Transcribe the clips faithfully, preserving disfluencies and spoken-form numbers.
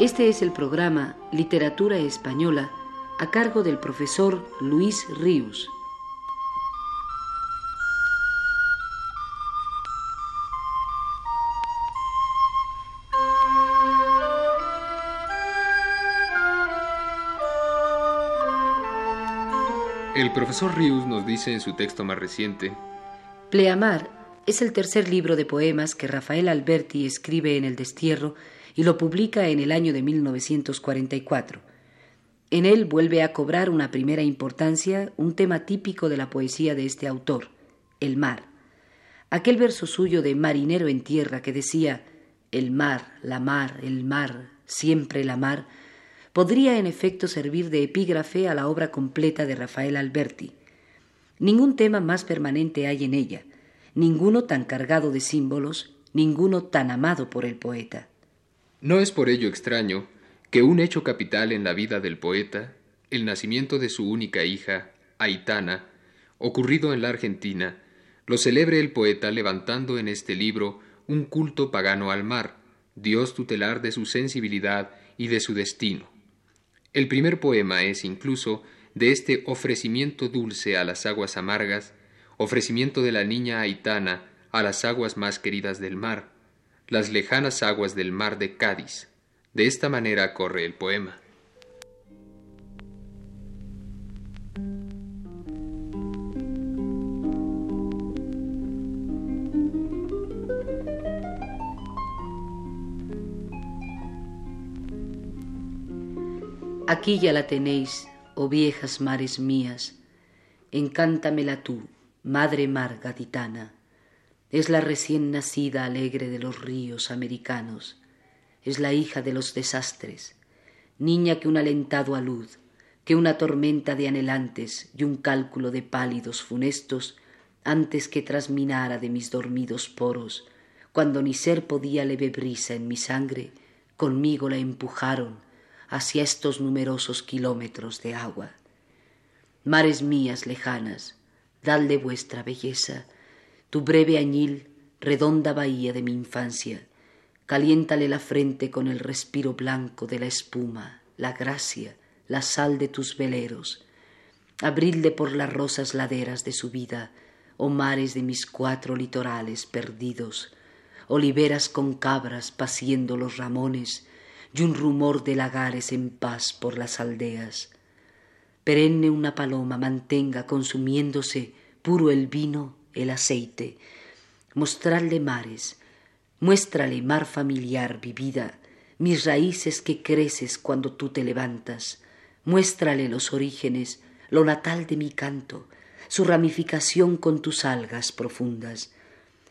Este es el programa Literatura Española a cargo del profesor Luis Ríus. El profesor Ríus nos dice en su texto más reciente: Pleamar es el tercer libro de poemas que Rafael Alberti escribe en el destierro y lo publica en el año de mil novecientos cuarenta y cuatro. En él vuelve a cobrar una primera importancia un tema típico de la poesía de este autor, el mar. Aquel verso suyo de Marinero en Tierra que decía «El mar, la mar, el mar, siempre la mar», podría en efecto servir de epígrafe a la obra completa de Rafael Alberti. Ningún tema más permanente hay en ella, ninguno tan cargado de símbolos, ninguno tan amado por el poeta. No es por ello extraño que un hecho capital en la vida del poeta, el nacimiento de su única hija, Aitana, ocurrido en la Argentina, lo celebre el poeta levantando en este libro un culto pagano al mar, dios tutelar de su sensibilidad y de su destino. El primer poema es incluso de este ofrecimiento dulce a las aguas amargas, ofrecimiento de la niña Aitana a las aguas más queridas del mar, las lejanas aguas del mar de Cádiz. De esta manera corre el poema. Aquí ya la tenéis, oh viejas mares mías, encántamela tú, madre mar gaditana. Es la recién nacida alegre de los ríos americanos, es la hija de los desastres, niña que un alentado alud, que una tormenta de anhelantes y un cálculo de pálidos funestos, antes que trasminara de mis dormidos poros, cuando ni ser podía leve brisa en mi sangre, conmigo la empujaron hacia estos numerosos kilómetros de agua. Mares mías lejanas, dadle vuestra belleza, tu breve añil, redonda bahía de mi infancia, caliéntale la frente con el respiro blanco de la espuma, la gracia, la sal de tus veleros, abridle por las rosas laderas de su vida, oh mares de mis cuatro litorales perdidos, oliveras con cabras paciendo los ramones, y un rumor de lagares en paz por las aldeas. Perenne una paloma mantenga consumiéndose puro el vino, el aceite. Mostrarle mares, muéstrale mar familiar vivida, mis raíces que creces cuando tú te levantas. Muéstrale los orígenes, lo natal de mi canto, su ramificación con tus algas profundas.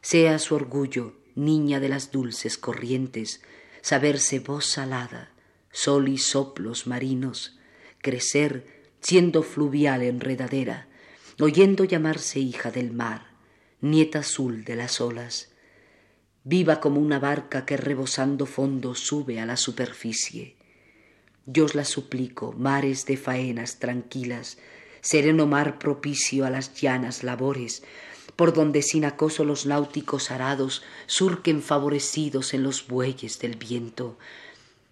Sea su orgullo, niña de las dulces corrientes, saberse voz salada, sol y soplos marinos, crecer siendo fluvial enredadera, oyendo llamarse hija del mar, nieta azul de las olas, viva como una barca que rebosando fondo sube a la superficie. Yo os la suplico, mares de faenas tranquilas, sereno mar propicio a las llanas labores, por donde sin acoso los náuticos arados surquen favorecidos en los bueyes del viento.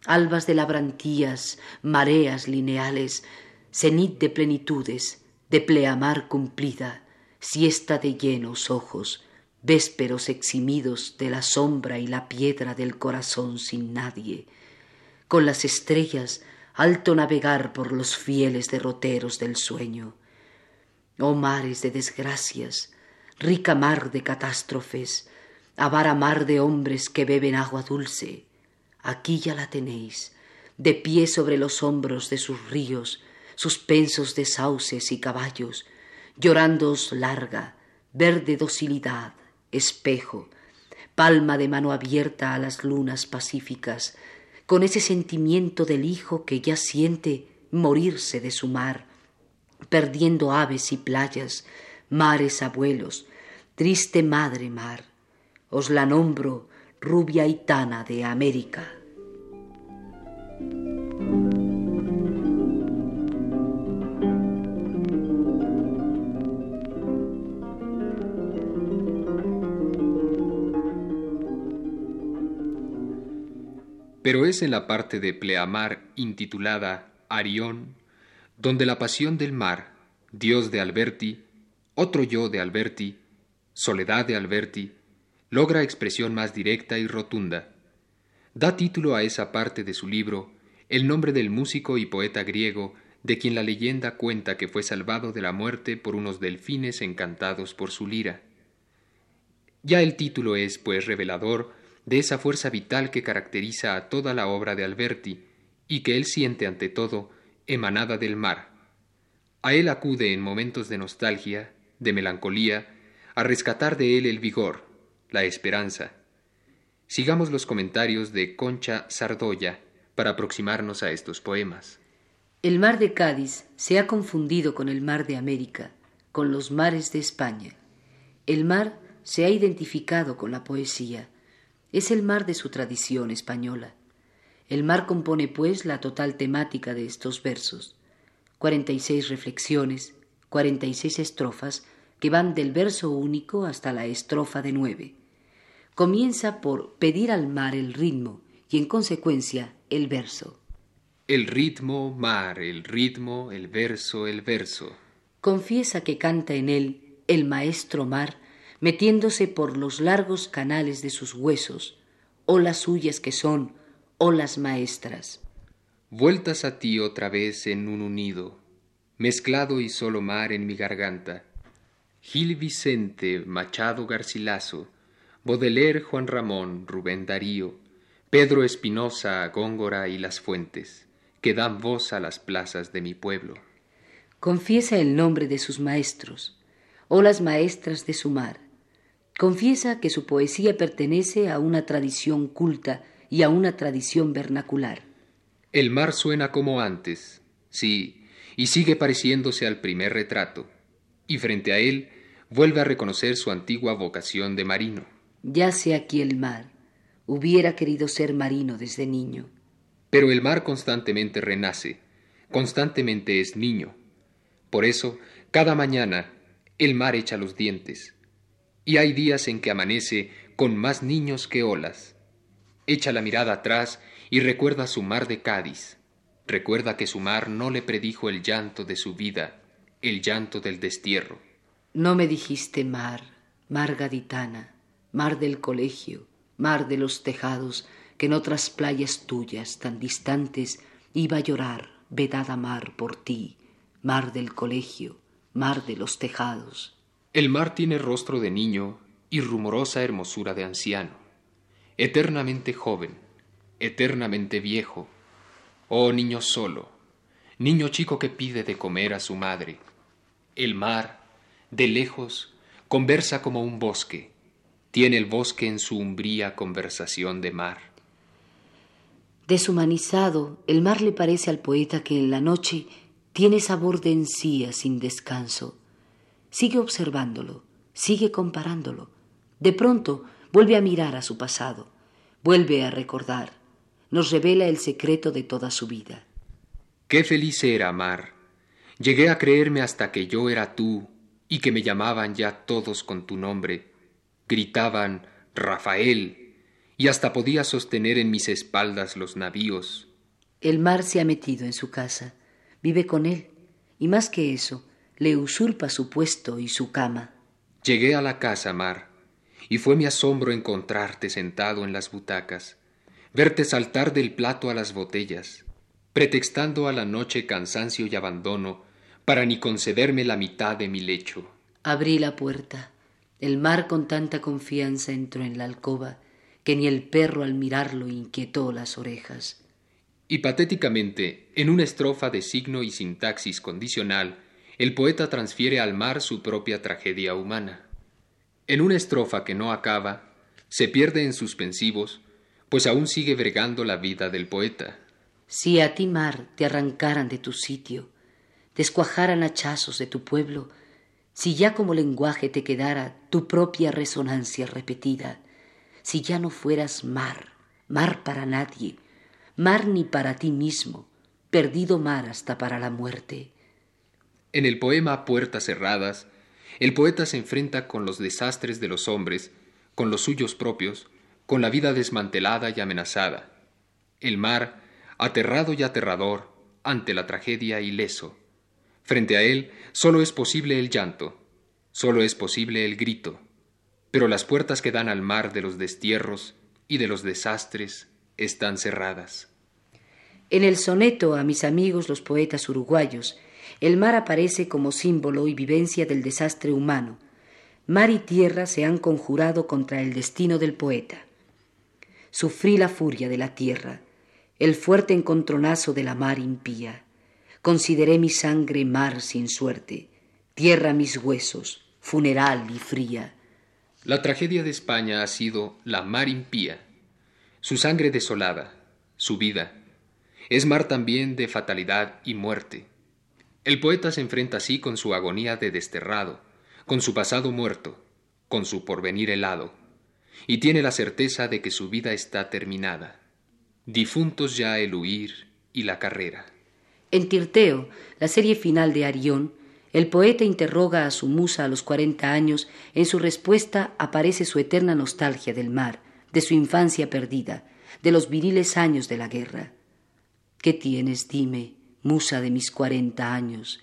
Albas de labrantías, mareas lineales, cenit de plenitudes, de pleamar cumplida, siesta de llenos ojos, vésperos eximidos de la sombra y la piedra del corazón sin nadie. Con las estrellas, alto navegar por los fieles derroteros del sueño. Oh mares de desgracias, rica mar de catástrofes, avara mar de hombres que beben agua dulce. Aquí ya la tenéis, de pie sobre los hombros de sus ríos, suspensos de sauces y caballos, llorándoos larga, verde docilidad, espejo, palma de mano abierta a las lunas pacíficas, con ese sentimiento del hijo que ya siente morirse de su mar, perdiendo aves y playas, mares abuelos, triste madre mar, os la nombro rubia Aitana de América. pero es en la parte de Pleamar intitulada Arión, donde la pasión del mar, Dios de Alberti, otro yo de Alberti, soledad de Alberti, logra expresión más directa y rotunda. Da título a esa parte de su libro el nombre del músico y poeta griego de quien la leyenda cuenta que fue salvado de la muerte por unos delfines encantados por su lira. Ya el título es, pues, revelador de esa fuerza vital que caracteriza a toda la obra de Alberti y que él siente ante todo emanada del mar. A él acude en momentos de nostalgia, de melancolía, a rescatar de él el vigor, la esperanza. Sigamos los comentarios de Concha Sardoya para aproximarnos a estos poemas. El mar de Cádiz se ha confundido con el mar de América, con los mares de España. El mar se ha identificado con la poesía. Es el mar de su tradición española. El mar compone, pues, la total temática de estos versos. cuarenta y seis reflexiones, cuarenta y seis estrofas, que van del verso único hasta la estrofa de nueve. Comienza por pedir al mar el ritmo y, en consecuencia, el verso. El ritmo, mar, el ritmo, el verso, el verso. Confiesa que canta en él el maestro mar, metiéndose por los largos canales de sus huesos, olas suyas que son, olas maestras. Vueltas a ti otra vez en un unido, mezclado y solo mar en mi garganta. Gil Vicente, Machado, Garcilaso, Baudelaire, Juan Ramón, Rubén Darío, Pedro Espinosa, Góngora y las fuentes, que dan voz a las plazas de mi pueblo. Confiesa el nombre de sus maestros, o las maestras de su mar. Confiesa que su poesía pertenece a una tradición culta y a una tradición vernacular. El mar suena como antes, sí, y sigue pareciéndose al primer retrato, y frente a él vuelve a reconocer su antigua vocación de marino. Yace aquí el mar. Hubiera querido ser marino desde niño. Pero el mar constantemente renace, constantemente es niño. Por eso, cada mañana, el mar echa los dientes. Y hay días en que amanece con más niños que olas. Echa la mirada atrás y recuerda su mar de Cádiz. Recuerda que su mar no le predijo el llanto de su vida, el llanto del destierro. No me dijiste mar, mar gaditana, mar del colegio, mar de los tejados, que en otras playas tuyas tan distantes iba a llorar, vedada mar por ti, mar del colegio, mar de los tejados. El mar tiene rostro de niño y rumorosa hermosura de anciano, eternamente joven, eternamente viejo. Oh niño solo, niño chico que pide de comer a su madre. El mar, de lejos, conversa como un bosque. Tiene el bosque en su umbría conversación de mar. Deshumanizado, el mar le parece al poeta que en la noche tiene sabor de encía sin descanso. Sigue observándolo, sigue comparándolo. De pronto vuelve a mirar a su pasado, vuelve a recordar. Nos revela el secreto de toda su vida. Qué feliz era, mar. Llegué a creerme hasta que yo era tú y que me llamaban ya todos con tu nombre. Gritaban Rafael, y hasta podía sostener en mis espaldas los navíos. El mar se ha metido en su casa, vive con él, y más que eso, le usurpa su puesto y su cama. Llegué a la casa, mar, y fue mi asombro encontrarte sentado en las butacas, verte saltar del plato a las botellas, pretextando a la noche cansancio y abandono para ni concederme la mitad de mi lecho. Abrí la puerta. El mar con tanta confianza entró en la alcoba que ni el perro al mirarlo inquietó las orejas. Y patéticamente, en una estrofa de signo y sintaxis condicional, el poeta transfiere al mar su propia tragedia humana. En una estrofa que no acaba, se pierde en suspensivos, pues aún sigue bregando la vida del poeta. Si a ti, mar, te arrancaran de tu sitio, descuajaran hachazos de tu pueblo, si ya como lenguaje te quedara tu propia resonancia repetida, si ya no fueras mar, mar para nadie, mar ni para ti mismo, perdido mar hasta para la muerte. En el poema Puertas Cerradas, el poeta se enfrenta con los desastres de los hombres, con los suyos propios, con la vida desmantelada y amenazada. El mar, aterrado y aterrador, ante la tragedia ileso. Frente a él, solo es posible el llanto, solo es posible el grito. Pero las puertas que dan al mar de los destierros y de los desastres están cerradas. En el soneto a mis amigos los poetas uruguayos, el mar aparece como símbolo y vivencia del desastre humano. Mar y tierra se han conjurado contra el destino del poeta. Sufrí la furia de la tierra, el fuerte encontronazo de la mar impía. Consideré mi sangre mar sin suerte, tierra mis huesos, funeral y fría. La tragedia de España ha sido la mar impía, su sangre desolada, su vida. Es mar también de fatalidad y muerte. El poeta se enfrenta así con su agonía de desterrado, con su pasado muerto, con su porvenir helado, y tiene la certeza de que su vida está terminada. Difuntos ya el huir y la carrera. En Tirteo, la serie final de Arión, el poeta interroga a su musa a los cuarenta años. En su respuesta aparece su eterna nostalgia del mar, de su infancia perdida, de los viriles años de la guerra. ¿Qué tienes, dime, musa de mis cuarenta años?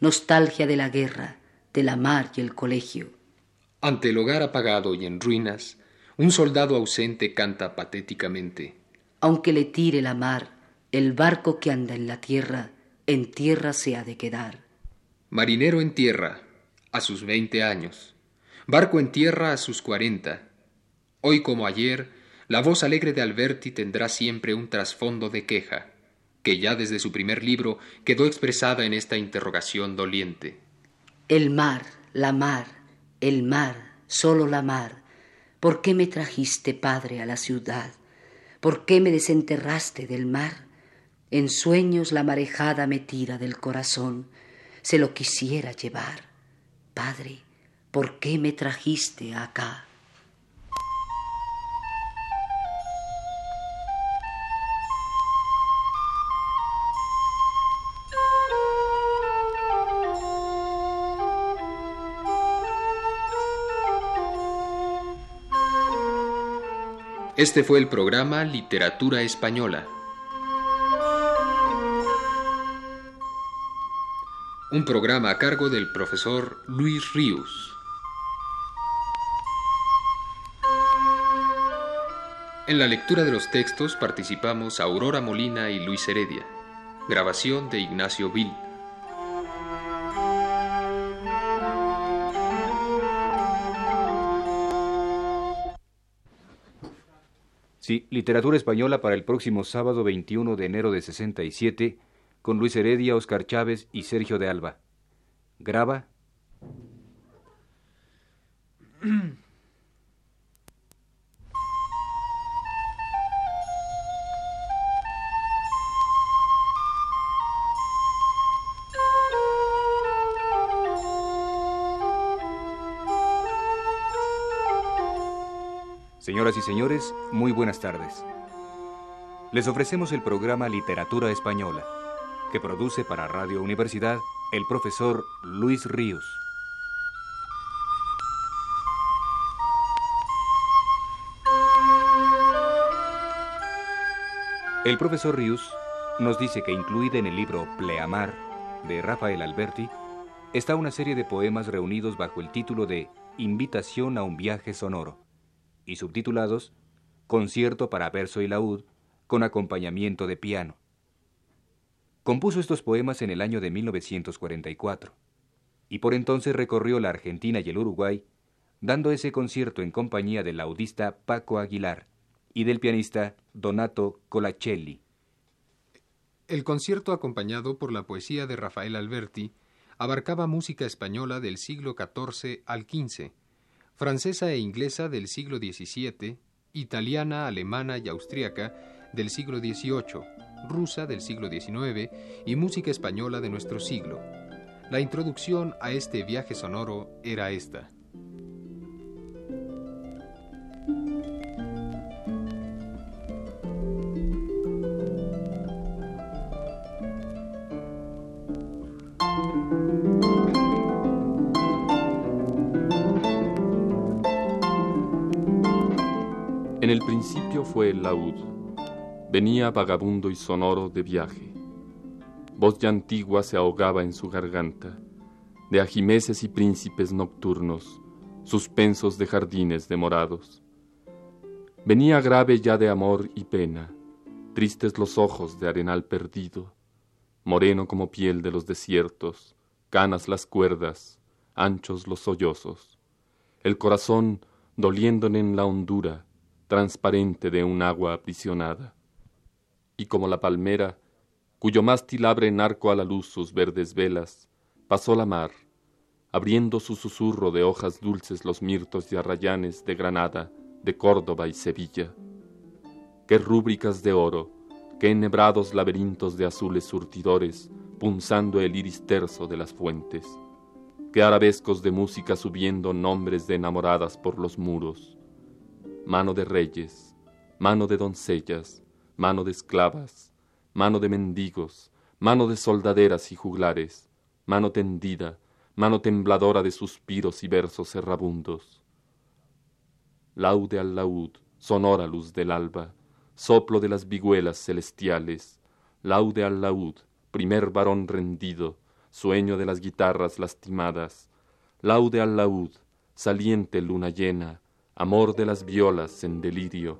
Nostalgia de la guerra, de la mar y el colegio. Ante el hogar apagado y en ruinas, un soldado ausente canta patéticamente. Aunque le tire la mar, el barco que anda en la tierra, en tierra se ha de quedar. Marinero en tierra, a sus veinte años. Barco en tierra a sus cuarenta. Hoy como ayer, la voz alegre de Alberti tendrá siempre un trasfondo de queja, que ya desde su primer libro quedó expresada en esta interrogación doliente. El mar, la mar, el mar, solo la mar. ¿Por qué me trajiste, padre, a la ciudad? ¿Por qué me desenterraste del mar? En sueños la marejada me tira del corazón. Se lo quisiera llevar. Padre, ¿por qué me trajiste acá? Este fue el programa Literatura Española. Un programa a cargo del profesor Luis Ríus. En la lectura de los textos participamos Aurora Molina y Luis Heredia. Grabación de Ignacio Vil. Sí, Literatura Española para el próximo sábado veintiuno de enero de sesenta y siete, con Luis Heredia, Oscar Chávez y Sergio de Alba. Graba. Señoras y señores, muy buenas tardes. Les ofrecemos el programa Literatura Española, que produce para Radio Universidad el profesor Luis Ríus. El profesor Ríus nos dice que incluida en el libro Pleamar, de Rafael Alberti, está una serie de poemas reunidos bajo el título de Invitación a un viaje sonoro, y subtitulados Concierto para verso y laúd con acompañamiento de piano. Compuso estos poemas en el año de mil novecientos cuarenta y cuatro y por entonces recorrió la Argentina y el Uruguay dando ese concierto en compañía del laudista Paco Aguilar y del pianista Donato Colacelli. El concierto, acompañado por la poesía de Rafael Alberti, abarcaba música española del siglo catorce al quince, francesa e inglesa del siglo diecisiete, italiana, alemana y austríaca del siglo dieciocho, rusa del siglo diecinueve y música española de nuestro siglo. La introducción a este viaje sonoro era esta. En el principio fue el laúd, venía vagabundo y sonoro de viaje. Voz ya antigua se ahogaba en su garganta, de ajimeces y príncipes nocturnos, suspensos de jardines demorados. Venía grave ya de amor y pena, tristes los ojos de arenal perdido, moreno como piel de los desiertos, canas las cuerdas, anchos los sollozos, el corazón doliéndole en la hondura, transparente de un agua aprisionada. Y como la palmera, cuyo mástil abre en arco a la luz sus verdes velas, pasó la mar, abriendo su susurro de hojas dulces los mirtos y arrayanes de Granada, de Córdoba y Sevilla. Qué rúbricas de oro, qué enhebrados laberintos de azules surtidores, punzando el iris terso de las fuentes, qué arabescos de música subiendo nombres de enamoradas por los muros. Mano de reyes, mano de doncellas, mano de esclavas, mano de mendigos, mano de soldaderas y juglares, mano tendida, mano tembladora de suspiros y versos errabundos. Laude al laúd, sonora luz del alba, soplo de las vigüelas celestiales, laude al laúd, primer varón rendido, sueño de las guitarras lastimadas, laude al laúd, saliente luna llena, amor de las violas en delirio,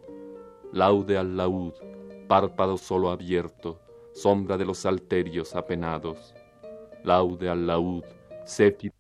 laude al laúd, párpado solo abierto, sombra de los salterios apenados, laude al laúd, céfiro.